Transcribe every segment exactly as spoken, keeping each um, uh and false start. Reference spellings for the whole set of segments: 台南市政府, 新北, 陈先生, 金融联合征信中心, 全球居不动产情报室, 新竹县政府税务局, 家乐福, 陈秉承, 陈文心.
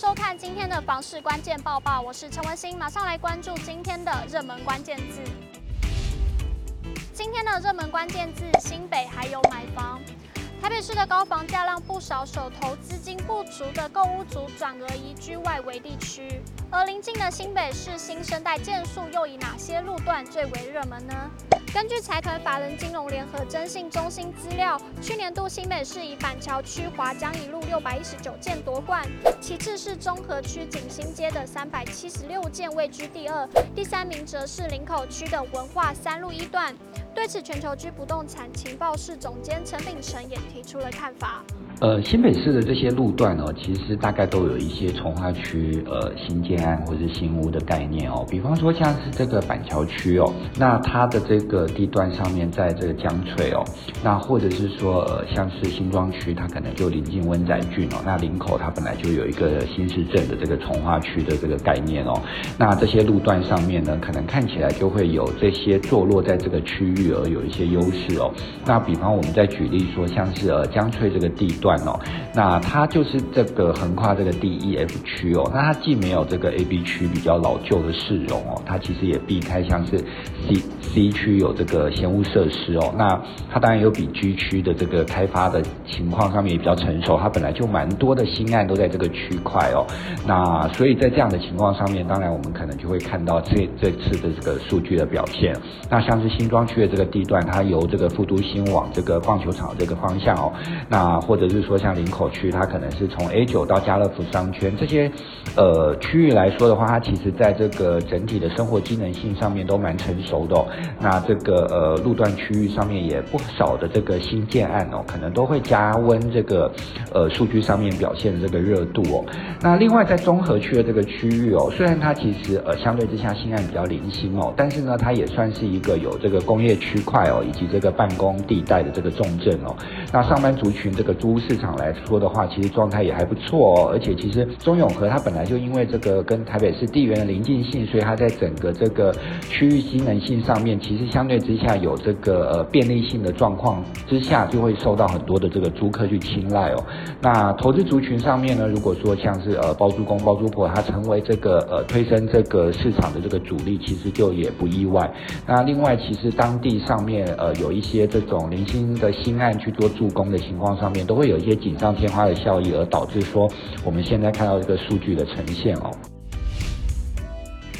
收看今天的房市关键报报，我是陈文心，马上来关注今天的热门关键字。今天的热门关键字：新北还有买房。台北市的高房价让不少手头资金不足的购屋族转而移居外围地区，而邻近的新北市新生代建树又以哪些路段最为热门呢？根据财团法人金融联合征信中心资料，去年度新北市以板桥区华江一路六百一十九件夺冠，其次是中和区景兴街的三百七十六件位居第二，第三名则是林口区的文化三路一段。对此，全球居不动产情报室总监陈秉承也提出了看法。呃，新北市的这些路段哦，其实大概都有一些重划区、呃新建案或是新屋的概念哦。比方说像是这个板桥区哦，那它的这个地段上面在这个江翠哦，那或者是说、呃、像是新庄区，它可能就临近温仔郡哦。那林口它本来就有一个新市镇的这个重划区的这个概念哦。那这些路段上面呢，可能看起来就会有这些坐落在这个区域而有一些优势哦。那比方我们再举例说，像是呃江翠这个地段。哦，那它就是这个横跨这个 D E F 区哦，那它既没有这个 A B 区比较老旧的市容哦，它其实也避开像是 C C 区有这个闲屋设施哦，那它当然有比 G 区的这个开发的情况上面也比较成熟，它本来就蛮多的新案都在这个区块哦，那所以在这样的情况上面，当然我们可能就会看到这这次的这个数据的表现。那像是新庄区的这个地段，它由这个副都心往这个棒球场这个方向哦，那或者是。说像林口区，它可能是从 A 九 到家乐福商圈这些，呃区域来说的话，它其实在这个整体的生活机能性上面都蛮成熟的哦。那这个呃路段区域上面也不少的这个新建案哦，可能都会加温这个呃数据上面表现的这个热度哦。那另外在中和区的这个区域哦，虽然它其实呃相对之下新案比较零星哦，但是呢它也算是一个有这个工业区块哦，以及这个办公地带的这个重镇哦。那上班族群这个租市场来说的话，其实状态也还不错哦，而且其实中永和它本来就因为这个跟台北市地缘的邻近性，所以它在整个这个区域机能性上面，其实相对之下有这个呃便利性的状况之下，就会受到很多的这个租客去青睐哦。那投资族群上面呢，如果说像是呃包租公包租婆，它成为这个呃推升这个市场的这个主力，其实就也不意外。那另外，其实当地上面呃有一些这种零星的新案去做助攻的情况上面，都会有一些锦上添花的效益，而导致说我们现在看到这个数据的呈现哦。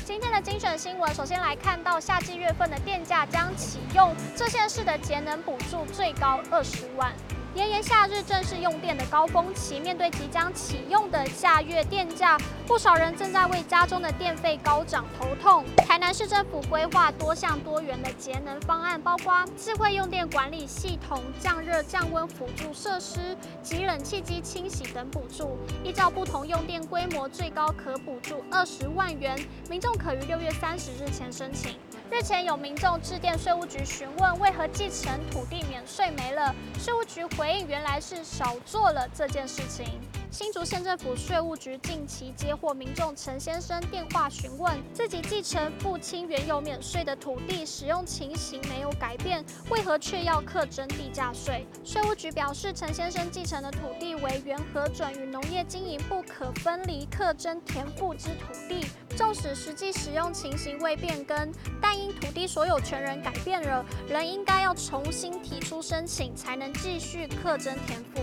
今天的精选新闻，首先来看到夏季月份的电价将启用，这县市的节能补助最高二十万。炎炎夏日正是用电的高峰期，面对即将启用的下月电价，不少人正在为家中的电费高涨头痛。台南市政府规划多项多元的节能方案，包括智慧用电管理系统、降热降温辅助设施及冷气机清洗等补助，依照不同用电规模，最高可补助二十万元，民众可于六月三十日前申请。日前有民众致电税务局询问为何继承土地免税没了，税务局回应原来是少做了这件事情。新竹县政府税务局近期接获民众陈先生电话询问，自己继承父亲原有免税的土地使用情形没有改变，为何却要课征地价税？税务局表示，陈先生继承的土地为原核准与农业经营不可分离课征田赋之土地，纵使实际使用情形未变更，但因土地所有权人改变了，仍应该要重新提出申请，才能继续课征田赋。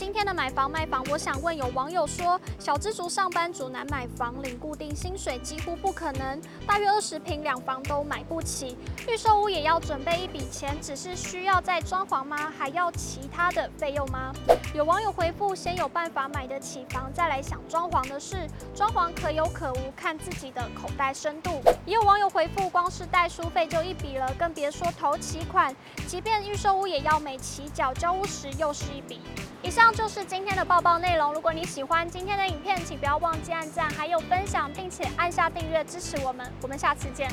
今天的买房卖房，我想问有网友说，小资族上班族难买房，领固定薪水几乎不可能，大约二十坪两房都买不起，预售屋也要准备一笔钱，只是需要再装潢吗？还要其他的费用吗？有网友回复，先有办法买得起房，再来想装潢的事，装潢可有可无，看自己的口袋深度。也有网友回复，光是代书费就一笔了，更别说头期款，即便预售屋也要每期缴交屋时又是一笔。以上就是今天的报报内容，如果你喜欢今天的影片，请不要忘记按赞还有分享，并且按下订阅支持我们，我们下次见。